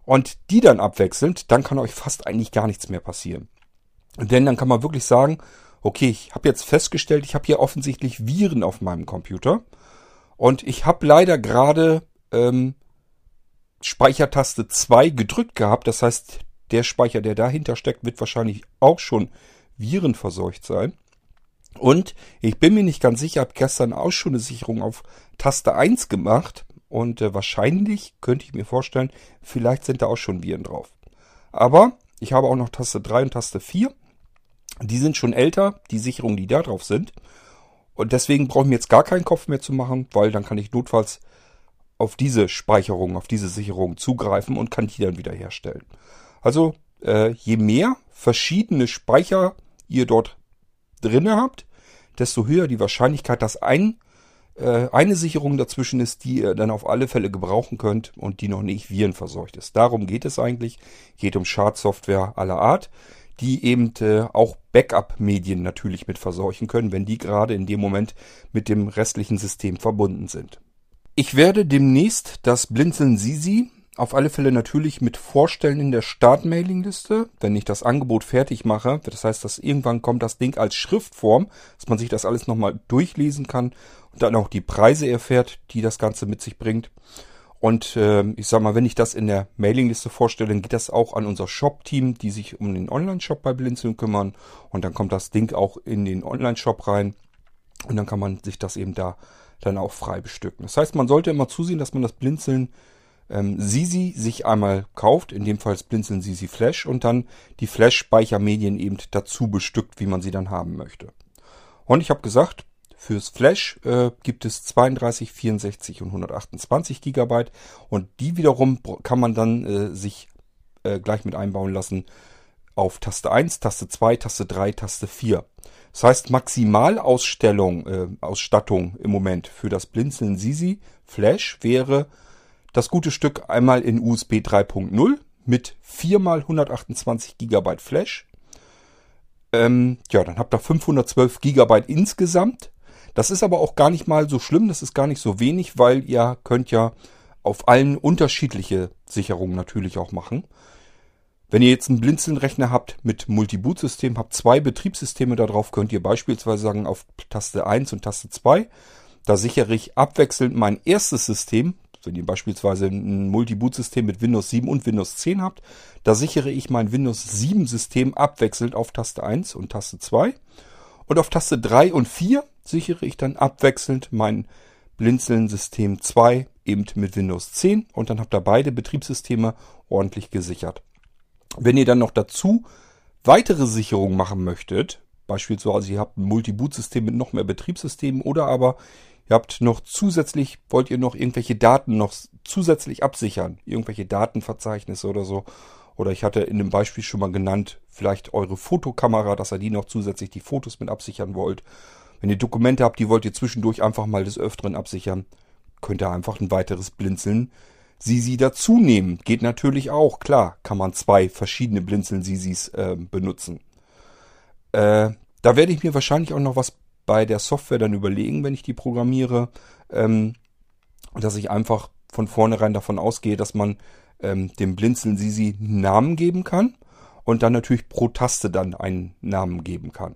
Und die dann abwechselnd, dann kann euch fast eigentlich gar nichts mehr passieren. Denn dann kann man wirklich sagen, okay, ich habe jetzt festgestellt, ich habe hier offensichtlich Viren auf meinem Computer und ich habe leider gerade ähm, Speichertaste zwei gedrückt gehabt. Das heißt, der Speicher, der dahinter steckt, wird wahrscheinlich auch schon virenverseucht sein. Und ich bin mir nicht ganz sicher, habe gestern auch schon eine Sicherung auf Taste eins gemacht und äh, wahrscheinlich, könnte ich mir vorstellen, vielleicht sind da auch schon Viren drauf. Aber ich habe auch noch Taste drei und Taste vier. Die sind schon älter, die Sicherungen, die da drauf sind. Und deswegen brauche ich mir jetzt gar keinen Kopf mehr zu machen, weil dann kann ich notfalls auf diese Speicherung, auf diese Sicherung zugreifen und kann die dann wieder herstellen. Also äh, je mehr verschiedene Speicher ihr dort drin habt, desto höher die Wahrscheinlichkeit, dass ein, äh, eine Sicherung dazwischen ist, die ihr dann auf alle Fälle gebrauchen könnt und die noch nicht virenverseucht ist. Darum geht es eigentlich. Geht um Schadsoftware aller Art, die eben äh, auch Backup-Medien natürlich mit verseuchen können, wenn die gerade in dem Moment mit dem restlichen System verbunden sind. Ich werde demnächst das Blindzeln Sisy auf alle Fälle natürlich mit vorstellen in der Start-Mailing-Liste, wenn ich das Angebot fertig mache. Das heißt, dass irgendwann kommt das Ding als Schriftform, dass man sich das alles nochmal durchlesen kann und dann auch die Preise erfährt, die das Ganze mit sich bringt. Und äh, ich sag mal, wenn ich das in der Mailingliste vorstelle, dann geht das auch an unser Shop-Team, die sich um den Online-Shop bei Blindzeln kümmern. Und dann kommt das Ding auch in den Online-Shop rein. Und dann kann man sich das eben da dann auch frei bestücken. Das heißt, man sollte immer zusehen, dass man das Blindzeln ähm, Sisy sich einmal kauft. In dem Fall das Blindzeln Sisy Flash. Und dann die Flash-Speichermedien eben dazu bestückt, wie man sie dann haben möchte. Und ich habe gesagt, fürs Flash äh, gibt es zweiunddreißig, vierundsechzig und hundertachtundzwanzig Gigabyte und die wiederum kann man dann äh, sich äh, gleich mit einbauen lassen auf Taste eins, Taste zwei, Taste drei, Taste vier. Das heißt, Maximalausstellung, äh, Ausstattung im Moment für das Blindzeln Sisy Flash wäre das gute Stück einmal in U S B drei Punkt null mit vier mal hundertachtundzwanzig Gigabyte Flash. Ähm, ja, dann habt ihr fünfhundertzwölf Gigabyte insgesamt. Das ist aber auch gar nicht mal so schlimm, das ist gar nicht so wenig, weil ihr könnt ja auf allen unterschiedliche Sicherungen natürlich auch machen. Wenn ihr jetzt einen Blindzeln-Rechner habt mit Multiboot-System, habt zwei Betriebssysteme da drauf, könnt ihr beispielsweise sagen auf Taste eins und Taste zwei, da sichere ich abwechselnd mein erstes System. Wenn ihr beispielsweise ein Multiboot-System mit Windows sieben und Windows zehn habt, da sichere ich mein Windows sieben System abwechselnd auf Taste eins und Taste zwei. Und auf Taste drei und vier sichere ich dann abwechselnd mein Blindzeln System zwei eben mit Windows zehn und dann habt ihr beide Betriebssysteme ordentlich gesichert. Wenn ihr dann noch dazu weitere Sicherungen machen möchtet, beispielsweise ihr habt ein Multi-Boot-System mit noch mehr Betriebssystemen oder aber ihr habt noch zusätzlich, wollt ihr noch irgendwelche Daten noch zusätzlich absichern, irgendwelche Datenverzeichnisse oder so. Oder ich hatte in dem Beispiel schon mal genannt, vielleicht eure Fotokamera, dass ihr die noch zusätzlich die Fotos mit absichern wollt. Wenn ihr Dokumente habt, die wollt ihr zwischendurch einfach mal des Öfteren absichern, könnt ihr einfach ein weiteres Blindzeln Sisy dazu nehmen. Geht natürlich auch, klar, kann man zwei verschiedene Blindzeln Sisys äh, benutzen. Äh, da werde ich mir wahrscheinlich auch noch was bei der Software dann überlegen, wenn ich die programmiere, ähm, dass ich einfach von vornherein davon ausgehe, dass man dem Blindzeln Sisy einen Namen geben kann und dann natürlich pro Taste dann einen Namen geben kann.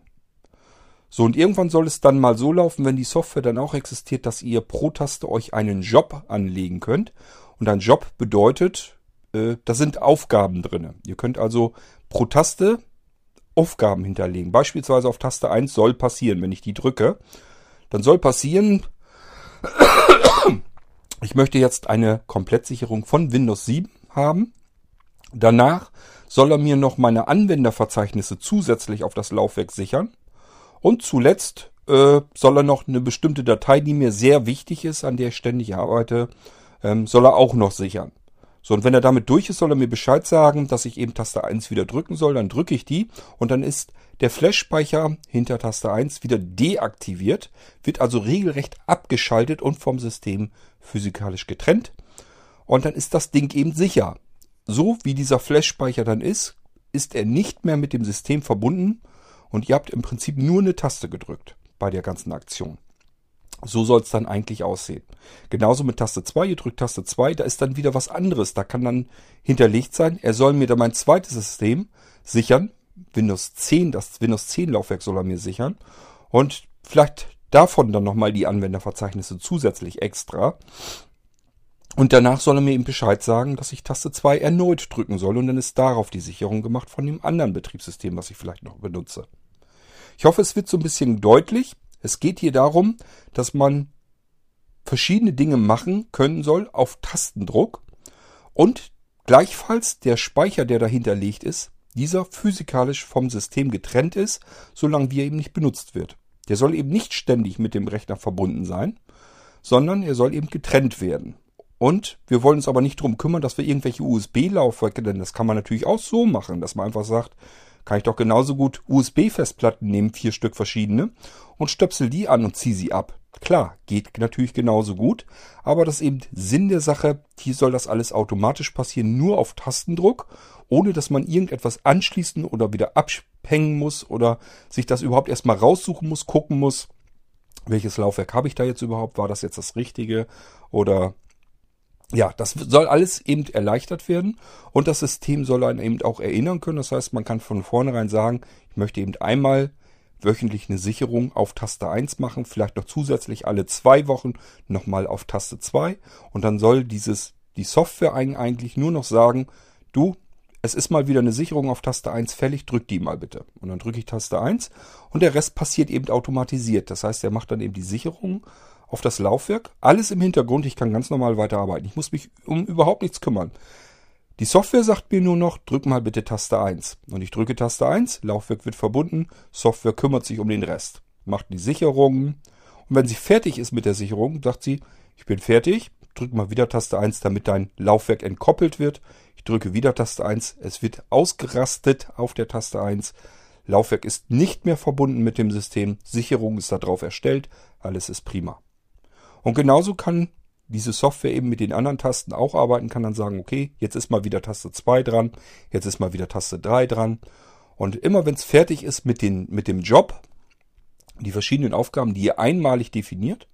So, und irgendwann soll es dann mal so laufen, wenn die Software dann auch existiert, dass ihr pro Taste euch einen Job anlegen könnt. Und ein Job bedeutet, äh, da sind Aufgaben drin. Ihr könnt also pro Taste Aufgaben hinterlegen. Beispielsweise auf Taste eins soll passieren, wenn ich die drücke. Dann soll passieren... Ich möchte jetzt eine Komplettsicherung von Windows sieben haben. Danach soll er mir noch meine Anwenderverzeichnisse zusätzlich auf das Laufwerk sichern. Und zuletzt äh, soll er noch eine bestimmte Datei, die mir sehr wichtig ist, an der ich ständig arbeite, ähm, soll er auch noch sichern. So, und wenn er damit durch ist, soll er mir Bescheid sagen, dass ich eben Taste eins wieder drücken soll. Dann drücke ich die und dann ist der Flash-Speicher hinter Taste eins wieder deaktiviert, wird also regelrecht abgeschaltet und vom System physikalisch getrennt. Und dann ist das Ding eben sicher. So wie dieser Flash-Speicher dann ist, ist er nicht mehr mit dem System verbunden und ihr habt im Prinzip nur eine Taste gedrückt bei der ganzen Aktion. So soll es dann eigentlich aussehen. Genauso mit Taste zwei. Ihr drückt Taste zwei, da ist dann wieder was anderes. Da kann dann hinterlegt sein, er soll mir dann mein zweites System sichern. Windows zehn, das Windows zehn Laufwerk soll er mir sichern. Und vielleicht davon dann nochmal die Anwenderverzeichnisse zusätzlich extra. Und danach soll er mir eben Bescheid sagen, dass ich Taste zwei erneut drücken soll. Und dann ist darauf die Sicherung gemacht von dem anderen Betriebssystem, was ich vielleicht noch benutze. Ich hoffe, es wird so ein bisschen deutlich. Es geht hier darum, dass man verschiedene Dinge machen können soll auf Tastendruck. Und gleichfalls der Speicher, der dahinterlegt ist, dieser physikalisch vom System getrennt ist, solange wie er eben nicht benutzt wird. Der soll eben nicht ständig mit dem Rechner verbunden sein, sondern er soll eben getrennt werden. Und wir wollen uns aber nicht darum kümmern, dass wir irgendwelche U S B-Laufwerke, denn das kann man natürlich auch so machen, dass man einfach sagt, kann ich doch genauso gut U S B-Festplatten nehmen, vier Stück verschiedene, und stöpsel die an und ziehe sie ab. Klar, geht natürlich genauso gut, aber das ist eben Sinn der Sache. Hier soll das alles automatisch passieren, nur auf Tastendruck, ohne dass man irgendetwas anschließen oder wieder abhängen muss oder sich das überhaupt erstmal raussuchen muss, gucken muss, welches Laufwerk habe ich da jetzt überhaupt, war das jetzt das Richtige oder... Ja, das soll alles eben erleichtert werden und das System soll einen eben auch erinnern können. Das heißt, man kann von vornherein sagen, ich möchte eben einmal wöchentlich eine Sicherung auf Taste eins machen, vielleicht noch zusätzlich alle zwei Wochen nochmal auf Taste zwei und dann soll dieses die Software eigentlich nur noch sagen, du, es ist mal wieder eine Sicherung auf Taste eins fällig, drück die mal bitte. Und dann drücke ich Taste eins und der Rest passiert eben automatisiert. Das heißt, er macht dann eben die Sicherung auf das Laufwerk, alles im Hintergrund, ich kann ganz normal weiterarbeiten. Ich muss mich um überhaupt nichts kümmern. Die Software sagt mir nur noch, drück mal bitte Taste eins. Und ich drücke Taste eins, Laufwerk wird verbunden, Software kümmert sich um den Rest. Macht die Sicherungen. Und wenn sie fertig ist mit der Sicherung, sagt sie, ich bin fertig, drück mal wieder Taste eins, damit dein Laufwerk entkoppelt wird. Ich drücke wieder Taste eins, es wird ausgerastet auf der Taste eins. Laufwerk ist nicht mehr verbunden mit dem System, Sicherung ist darauf erstellt, alles ist prima. Und genauso kann diese Software eben mit den anderen Tasten auch arbeiten, kann dann sagen, okay, jetzt ist mal wieder Taste zwei dran, jetzt ist mal wieder Taste drei dran. Und immer wenn es fertig ist mit, den, mit dem Job, die verschiedenen Aufgaben, die ihr einmalig definiert,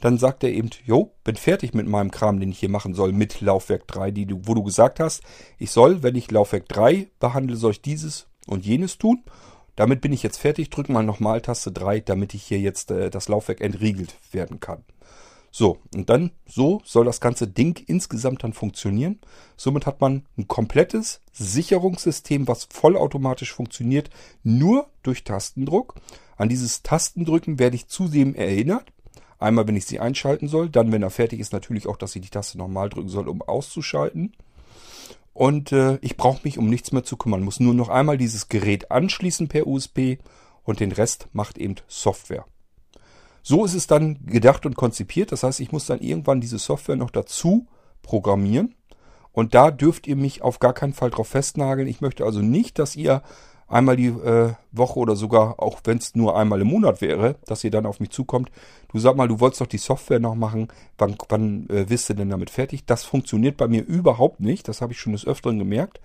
dann sagt er eben, jo, bin fertig mit meinem Kram, den ich hier machen soll, mit Laufwerk drei, die du, wo du gesagt hast, ich soll, wenn ich Laufwerk drei behandle, soll ich dieses und jenes tun. Damit bin ich jetzt fertig, drücke mal nochmal Taste drei, damit ich hier jetzt äh, das Laufwerk entriegelt werden kann. So, und dann, so soll das ganze Ding insgesamt dann funktionieren. Somit hat man ein komplettes Sicherungssystem, was vollautomatisch funktioniert, nur durch Tastendruck. An dieses Tastendrücken werde ich zudem erinnert. Einmal, wenn ich sie einschalten soll, dann, wenn er fertig ist, natürlich auch, dass ich die Taste nochmal drücken soll, um auszuschalten. und äh, ich brauche mich um nichts mehr zu kümmern. Muss nur noch einmal dieses Gerät anschließen per U S B und den Rest macht eben Software. So ist es dann gedacht und konzipiert. Das heißt, ich muss dann irgendwann diese Software noch dazu programmieren. Und da dürft ihr mich auf gar keinen Fall drauf festnageln. Ich möchte also nicht, dass ihr einmal die äh, Woche oder sogar, auch wenn es nur einmal im Monat wäre, dass ihr dann auf mich zukommt. Du sag mal, du wolltest doch die Software noch machen. Wann, wann äh, bist du denn damit fertig? Das funktioniert bei mir überhaupt nicht. Das habe ich schon des Öfteren gemerkt.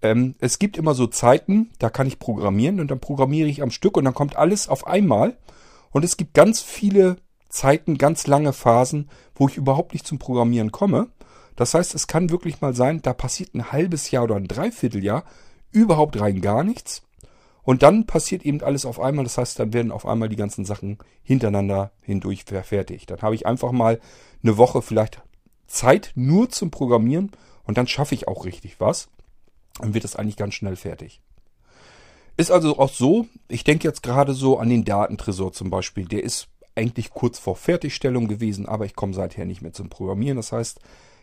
Ähm, es gibt immer so Zeiten, da kann ich programmieren und dann programmiere ich am Stück und dann kommt alles auf einmal. Und es gibt ganz viele Zeiten, ganz lange Phasen, wo ich überhaupt nicht zum Programmieren komme. Das heißt, es kann wirklich mal sein, da passiert ein halbes Jahr oder ein Dreivierteljahr überhaupt rein gar nichts. Und dann passiert eben alles auf einmal. Das heißt, dann werden auf einmal die ganzen Sachen hintereinander hindurch verfertigt. Dann habe ich einfach mal eine Woche vielleicht Zeit nur zum Programmieren und dann schaffe ich auch richtig was. Dann wird das eigentlich ganz schnell fertig. Ist also auch so, ich denke jetzt gerade so an den Datentresor zum Beispiel. Der ist eigentlich kurz vor Fertigstellung gewesen, aber ich komme seither nicht mehr zum Programmieren. Das heißt,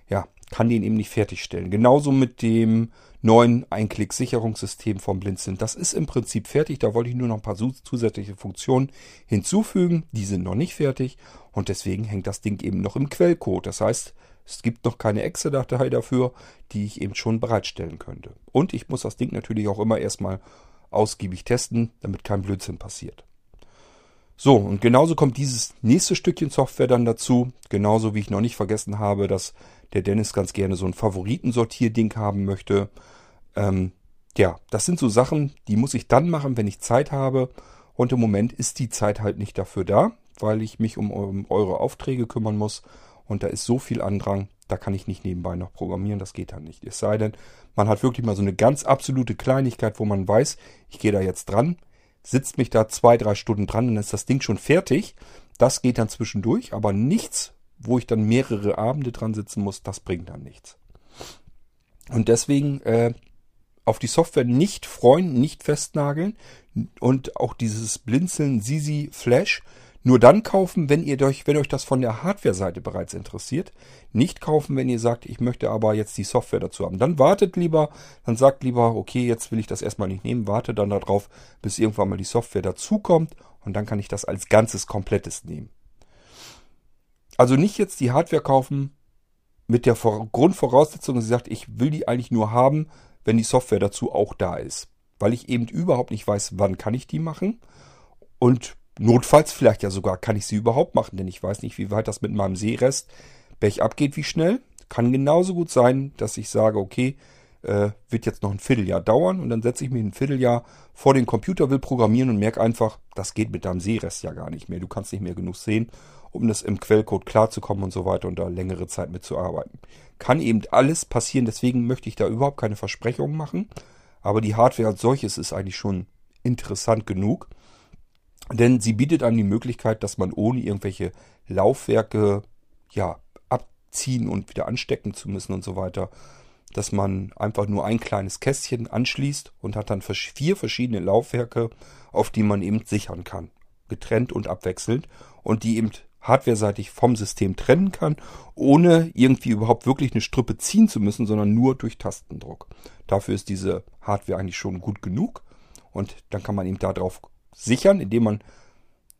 ja, kann den eben nicht fertigstellen. Genauso mit dem neuen Ein-Klick-Sicherungssystem von Blindzeln. Das ist im Prinzip fertig. Da wollte ich nur noch ein paar zusätzliche Funktionen hinzufügen. Die sind noch nicht fertig und deswegen hängt das Ding eben noch im Quellcode. Das heißt, es gibt noch keine Exe-Datei dafür, die ich eben schon bereitstellen könnte. Und ich muss das Ding natürlich auch immer erstmal ausgiebig testen, damit kein Blödsinn passiert. So, und genauso kommt dieses nächste Stückchen Software dann dazu. Genauso wie ich noch nicht vergessen habe, dass der Dennis ganz gerne so ein Favoriten-Sortier-Ding haben möchte. Ähm, ja, das sind so Sachen, die muss ich dann machen, wenn ich Zeit habe. Und im Moment ist die Zeit halt nicht dafür da, weil ich mich um, um eure Aufträge kümmern muss. Und da ist so viel Andrang, da kann ich nicht nebenbei noch programmieren. Das geht dann nicht. Es sei denn, man hat wirklich mal so eine ganz absolute Kleinigkeit, wo man weiß, ich gehe da jetzt dran. Sitzt mich da zwei, drei Stunden dran, dann ist das Ding schon fertig. Das geht dann zwischendurch, aber nichts, wo ich dann mehrere Abende dran sitzen muss, das bringt dann nichts. Und deswegen äh, auf die Software nicht freuen, nicht festnageln und auch dieses Blindzeln Sisy Flash nur dann kaufen, wenn ihr euch, wenn euch das von der Hardware-Seite bereits interessiert. Nicht kaufen, wenn ihr sagt, ich möchte aber jetzt die Software dazu haben. Dann wartet lieber, dann sagt lieber, okay, jetzt will ich das erstmal nicht nehmen, warte dann darauf, bis irgendwann mal die Software dazukommt und dann kann ich das als ganzes Komplettes nehmen. Also nicht jetzt die Hardware kaufen mit der Grundvoraussetzung, dass ihr sagt, ich will die eigentlich nur haben, wenn die Software dazu auch da ist. Weil ich eben überhaupt nicht weiß, wann kann ich die machen und notfalls vielleicht ja sogar, kann ich sie überhaupt machen, denn ich weiß nicht, wie weit das mit meinem Seerest bergab geht, wie schnell. Kann genauso gut sein, dass ich sage, okay, äh, wird jetzt noch ein Vierteljahr dauern und dann setze ich mich ein Vierteljahr vor den Computer, will programmieren und merke einfach, das geht mit deinem Seerest ja gar nicht mehr. Du kannst nicht mehr genug sehen, um das im Quellcode klarzukommen und so weiter und da längere Zeit mitzuarbeiten. Kann eben alles passieren, deswegen möchte ich da überhaupt keine Versprechungen machen, aber die Hardware als solches ist eigentlich schon interessant genug. Denn sie bietet einem die Möglichkeit, dass man ohne irgendwelche Laufwerke ja abziehen und wieder anstecken zu müssen und so weiter, dass man einfach nur ein kleines Kästchen anschließt und hat dann vier verschiedene Laufwerke, auf die man eben sichern kann, getrennt und abwechselnd und die eben hardwareseitig vom System trennen kann, ohne irgendwie überhaupt wirklich eine Strippe ziehen zu müssen, sondern nur durch Tastendruck. Dafür ist diese Hardware eigentlich schon gut genug und dann kann man eben da drauf sichern, indem man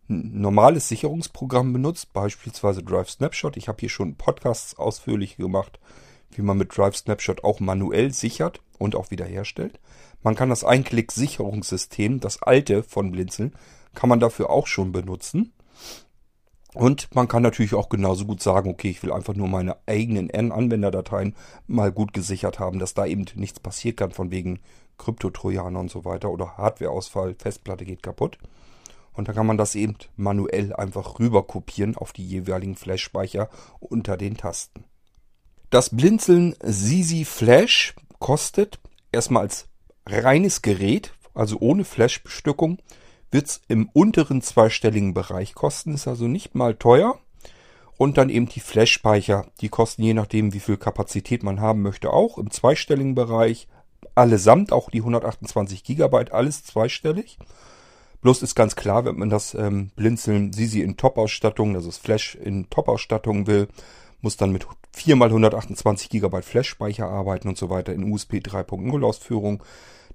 ein normales Sicherungsprogramm benutzt, beispielsweise Drive Snapshot. Ich habe hier schon Podcasts ausführlich gemacht, wie man mit Drive Snapshot auch manuell sichert und auch wiederherstellt. Man kann das Ein-Klick-Sicherungssystem, das alte von Blindzeln, kann man dafür auch schon benutzen. Und man kann natürlich auch genauso gut sagen, okay, ich will einfach nur meine eigenen Anwenderdateien mal gut gesichert haben, dass da eben nichts passiert kann von wegen Kryptotrojaner und so weiter oder Hardwareausfall, Festplatte geht kaputt. Und dann kann man das eben manuell einfach rüber kopieren auf die jeweiligen Flash-Speicher unter den Tasten. Das Blindzeln Sisy Flash kostet erstmal als reines Gerät, also ohne Flash-Bestückung, wird es im unteren zweistelligen Bereich kosten, ist also nicht mal teuer. Und dann eben die Flash-Speicher, die kosten je nachdem, wie viel Kapazität man haben möchte, auch im zweistelligen Bereich. Allesamt, auch die hundertachtundzwanzig Gigabyte, alles zweistellig. Bloß ist ganz klar, wenn man das ähm, Blindzeln Sisy in Top-Ausstattung, also das Flash in Top-Ausstattung will, muss dann mit vier mal hundertachtundzwanzig Gigabyte Flash-Speicher arbeiten und so weiter in U S B drei Punkt null-Ausführung.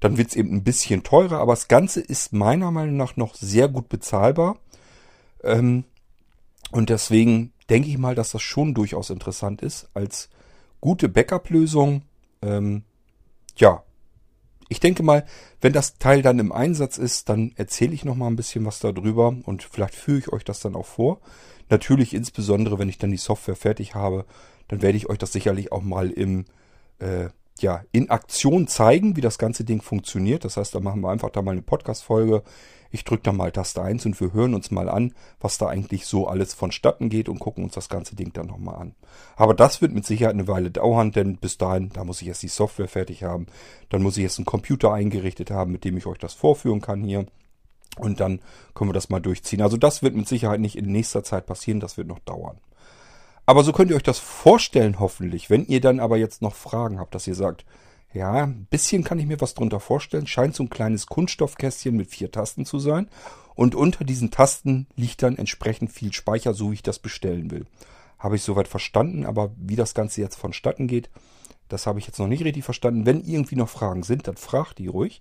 Dann wird es eben ein bisschen teurer, aber das Ganze ist meiner Meinung nach noch sehr gut bezahlbar. Ähm, und deswegen denke ich mal, dass das schon durchaus interessant ist als gute Backup-Lösung. Ähm, ja, ich denke mal, wenn das Teil dann im Einsatz ist, dann erzähle ich noch mal ein bisschen was darüber und vielleicht führe ich euch das dann auch vor. Natürlich insbesondere, wenn ich dann die Software fertig habe, dann werde ich euch das sicherlich auch mal im, äh, ja, in Aktion zeigen, wie das ganze Ding funktioniert. Das heißt, da machen wir einfach da mal eine Podcast-Folge. Ich drücke da mal Taste eins und wir hören uns mal an, was da eigentlich so alles vonstatten geht und gucken uns das ganze Ding dann nochmal an. Aber das wird mit Sicherheit eine Weile dauern, denn bis dahin, da muss ich erst die Software fertig haben. Dann muss ich erst einen Computer eingerichtet haben, mit dem ich euch das vorführen kann hier. Und dann können wir das mal durchziehen. Also das wird mit Sicherheit nicht in nächster Zeit passieren, das wird noch dauern. Aber so könnt ihr euch das vorstellen, hoffentlich. Wenn ihr dann aber jetzt noch Fragen habt, dass ihr sagt, ja, ein bisschen kann ich mir was drunter vorstellen. Scheint so ein kleines Kunststoffkästchen mit vier Tasten zu sein. Und unter diesen Tasten liegt dann entsprechend viel Speicher, so wie ich das bestellen will. Habe ich soweit verstanden, aber wie das Ganze jetzt vonstatten geht, das habe ich jetzt noch nicht richtig verstanden. Wenn irgendwie noch Fragen sind, dann fragt die ruhig.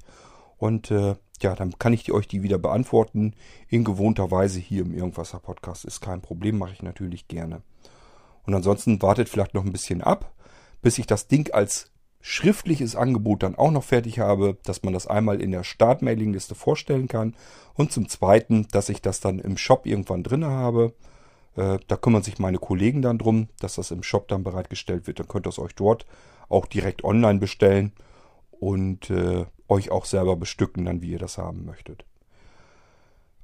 Und äh, ja, dann kann ich die, euch die wieder beantworten. In gewohnter Weise hier im Irgendwasser-Podcast. Ist kein Problem, mache ich natürlich gerne. Und ansonsten wartet vielleicht noch ein bisschen ab, bis ich das Ding als schriftliches Angebot dann auch noch fertig habe, dass man das einmal in der Startmailingliste vorstellen kann. Und zum Zweiten, dass ich das dann im Shop irgendwann drin habe. Äh, da kümmern sich meine Kollegen dann drum, dass das im Shop dann bereitgestellt wird. Dann könnt ihr es euch dort auch direkt online bestellen und äh, euch auch selber bestücken, dann wie ihr das haben möchtet.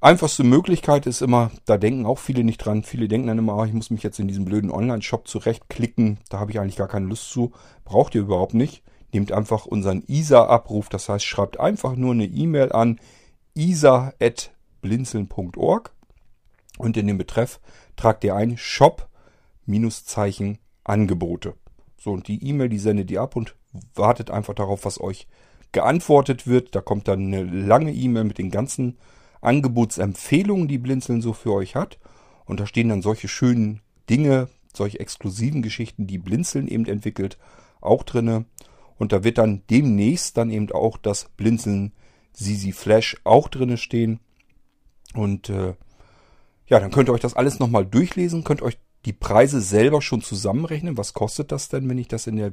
Einfachste Möglichkeit ist immer, da denken auch viele nicht dran, viele denken dann immer, ah, ich muss mich jetzt in diesem blöden Online-Shop zurechtklicken, da habe ich eigentlich gar keine Lust zu, braucht ihr überhaupt nicht. Nehmt einfach unseren I S A-Abruf, das heißt, schreibt einfach nur eine E-Mail an isa at blinzeln punkt org und in den Betreff tragt ihr ein Shop-Angebote. So, und die E-Mail, die sendet ihr ab und wartet einfach darauf, was euch geantwortet wird. Da kommt dann eine lange E-Mail mit den ganzen Angebotsempfehlungen, die Blindzeln so für euch hat. Und da stehen dann solche schönen Dinge, solche exklusiven Geschichten, die Blindzeln eben entwickelt, auch drinne. Und da wird dann demnächst dann eben auch das Blindzeln Sisy Flash auch drinne stehen. Und äh, ja, dann könnt ihr euch das alles nochmal durchlesen, könnt euch die Preise selber schon zusammenrechnen. Was kostet das denn, wenn ich das in der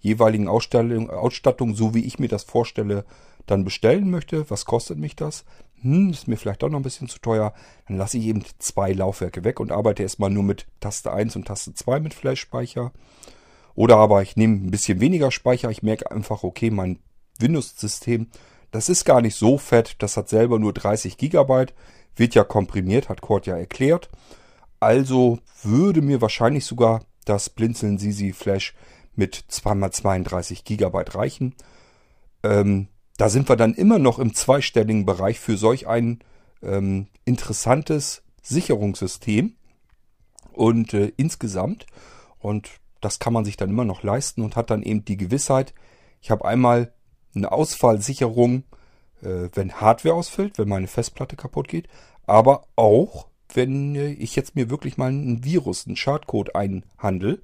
jeweiligen Ausstattung, Ausstattung so wie ich mir das vorstelle, dann bestellen möchte? Was kostet mich das? Hm, ist mir vielleicht doch noch ein bisschen zu teuer, dann lasse ich eben zwei Laufwerke weg und arbeite erstmal nur mit Taste eins und Taste zwei mit Flash-Speicher. Oder aber ich nehme ein bisschen weniger Speicher, ich merke einfach, okay, mein Windows-System, das ist gar nicht so fett, das hat selber nur dreißig Gigabyte, wird ja komprimiert, hat Kurt ja erklärt. Also würde mir wahrscheinlich sogar das Blindzeln Sisy Flash mit zwei mal zweiunddreißig Gigabyte reichen. Ähm... Da sind wir dann immer noch im zweistelligen Bereich für solch ein ähm, interessantes Sicherungssystem und äh, insgesamt. Und das kann man sich dann immer noch leisten und hat dann eben die Gewissheit, ich habe einmal eine Ausfallsicherung, äh, wenn Hardware ausfällt, wenn meine Festplatte kaputt geht, aber auch, wenn äh, ich jetzt mir wirklich mal ein Virus, einen Schadcode einhandle,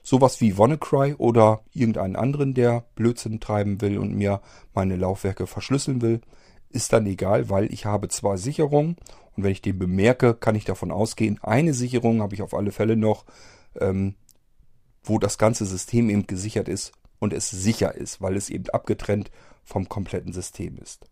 sowas wie WannaCry oder irgendeinen anderen, der Blödsinn treiben will und mir meine Laufwerke verschlüsseln will, ist dann egal, weil ich habe zwei Sicherungen und wenn ich den bemerke, kann ich davon ausgehen, eine Sicherung habe ich auf alle Fälle noch, ähm, wo das ganze System eben gesichert ist und es sicher ist, weil es eben abgetrennt vom kompletten System ist.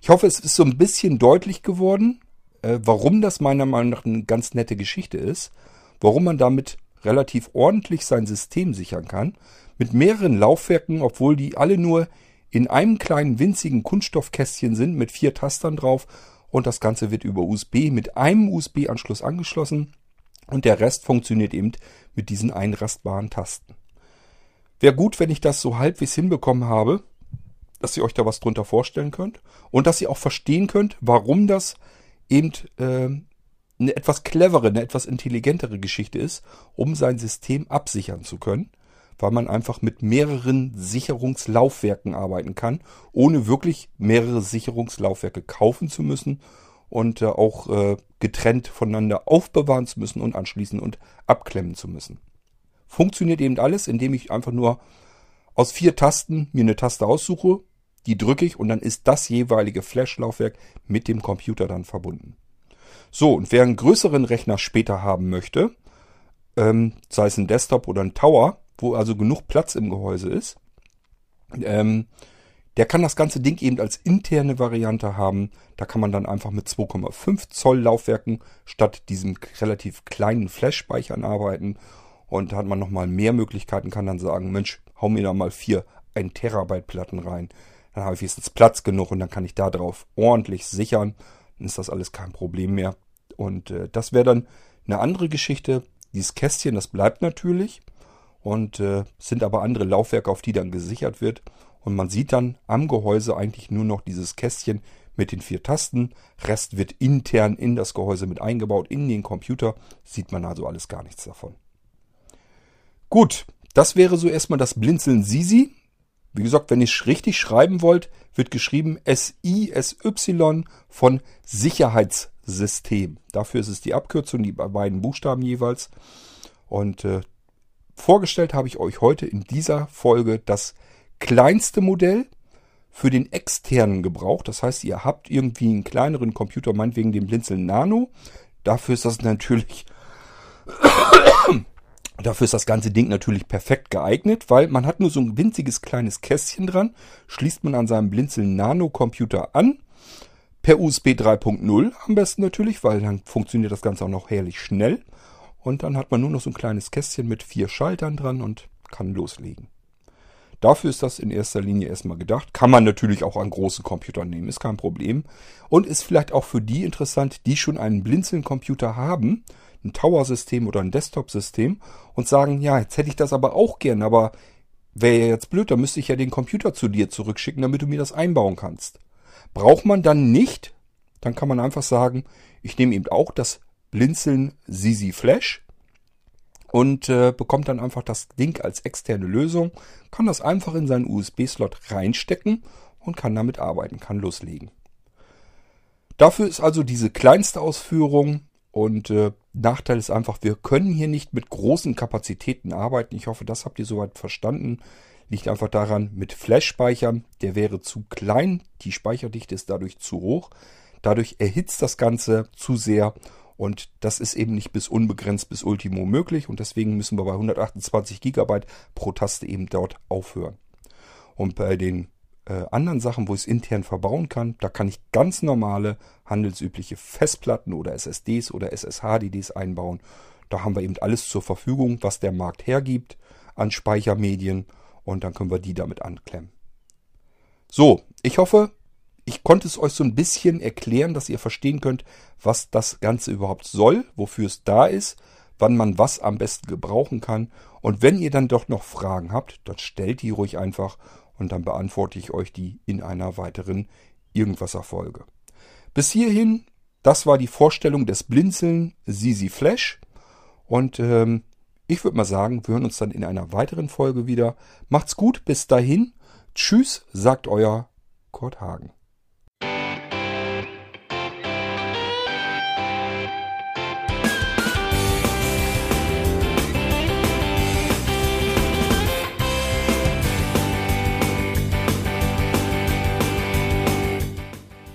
Ich hoffe, es ist so ein bisschen deutlich geworden, äh, warum das meiner Meinung nach eine ganz nette Geschichte ist, warum man damit relativ ordentlich sein System sichern kann, mit mehreren Laufwerken, obwohl die alle nur in einem kleinen winzigen Kunststoffkästchen sind, mit vier Tastern drauf und das Ganze wird über U S B mit einem U S B-Anschluss angeschlossen und der Rest funktioniert eben mit diesen einrastbaren Tasten. Wäre gut, wenn ich das so halbwegs hinbekommen habe, dass ihr euch da was drunter vorstellen könnt und dass ihr auch verstehen könnt, warum das eben äh, eine etwas clevere, eine etwas intelligentere Geschichte ist, um sein System absichern zu können, weil man einfach mit mehreren Sicherungslaufwerken arbeiten kann, ohne wirklich mehrere Sicherungslaufwerke kaufen zu müssen und äh, auch äh, getrennt voneinander aufbewahren zu müssen und anschließen und abklemmen zu müssen. Funktioniert eben alles, indem ich einfach nur aus vier Tasten mir eine Taste aussuche, die drücke ich und dann ist das jeweilige Flash-Laufwerk mit dem Computer dann verbunden. So, und wer einen größeren Rechner später haben möchte, ähm, sei es ein Desktop oder ein Tower, wo also genug Platz im Gehäuse ist, ähm, der kann das ganze Ding eben als interne Variante haben. Da kann man dann einfach mit zwei Komma fünf Zoll Laufwerken statt diesem relativ kleinen Flash-Speichern arbeiten. Und da hat man nochmal mehr Möglichkeiten, kann dann sagen, Mensch, hau mir da mal vier ein Terabyte Platten rein. Dann habe ich wenigstens Platz genug und dann kann ich da drauf ordentlich sichern. Dann ist das alles kein Problem mehr. Und äh, das wäre dann eine andere Geschichte. Dieses Kästchen, das bleibt natürlich. Und äh, sind aber andere Laufwerke, auf die dann gesichert wird. Und man sieht dann am Gehäuse eigentlich nur noch dieses Kästchen mit den vier Tasten. Rest wird intern in das Gehäuse mit eingebaut, in den Computer. Sieht man also alles gar nichts davon. Gut, das wäre so erstmal das Blindzeln Sisy. Wie gesagt, wenn ihr es richtig schreiben wollt, wird geschrieben S I S Y von Sicherheitssystem. Dafür ist es die Abkürzung, die beiden Buchstaben jeweils. Und äh, vorgestellt habe ich euch heute in dieser Folge das kleinste Modell für den externen Gebrauch. Das heißt, ihr habt irgendwie einen kleineren Computer, meinetwegen den Blindzeln Nano. Dafür ist das natürlich... Dafür ist das ganze Ding natürlich perfekt geeignet, weil man hat nur so ein winziges kleines Kästchen dran, schließt man an seinem Blindzeln Nano-Computer an, per U S B drei Punkt null am besten natürlich, weil dann funktioniert das Ganze auch noch herrlich schnell. Und dann hat man nur noch so ein kleines Kästchen mit vier Schaltern dran und kann loslegen. Dafür ist das in erster Linie erstmal gedacht. Kann man natürlich auch an großen Computern nehmen, ist kein Problem. Und ist vielleicht auch für die interessant, die schon einen Blinzeln-Computer haben, ein Tower-System oder ein Desktop-System und sagen, ja, jetzt hätte ich das aber auch gern, aber wäre ja jetzt blöd, dann müsste ich ja den Computer zu dir zurückschicken, damit du mir das einbauen kannst. Braucht man dann nicht, dann kann man einfach sagen, ich nehme eben auch das Blindzeln Sisy Flash und äh, bekommt dann einfach das Ding als externe Lösung, kann das einfach in seinen U S B-Slot reinstecken und kann damit arbeiten, kann loslegen. Dafür ist also diese kleinste Ausführung. Und äh, Nachteil ist einfach, wir können hier nicht mit großen Kapazitäten arbeiten. Ich hoffe, das habt ihr soweit verstanden. Liegt einfach daran, mit Flash-Speichern, der wäre zu klein. Die Speicherdichte ist dadurch zu hoch. Dadurch erhitzt das Ganze zu sehr. Und das ist eben nicht bis unbegrenzt, bis Ultimo möglich. Und deswegen müssen wir bei hundertachtundzwanzig Gigabyte pro Taste eben dort aufhören. Und bei den äh, anderen Sachen, wo ich es intern verbauen kann, da kann ich ganz normale handelsübliche Festplatten oder S S Ds oder S S H D Ds einbauen. Da haben wir eben alles zur Verfügung, was der Markt hergibt an Speichermedien und dann können wir die damit anklemmen. So, ich hoffe, ich konnte es euch so ein bisschen erklären, dass ihr verstehen könnt, was das Ganze überhaupt soll, wofür es da ist, wann man was am besten gebrauchen kann. Und wenn ihr dann doch noch Fragen habt, dann stellt die ruhig einfach und dann beantworte ich euch die in einer weiteren Irgendwas-Erfolge. Bis hierhin, das war die Vorstellung des Blindzeln Sisy Flash. Und ähm, ich würde mal sagen, wir hören uns dann in einer weiteren Folge wieder. Macht's gut, bis dahin. Tschüss, sagt euer Kurt Hagen.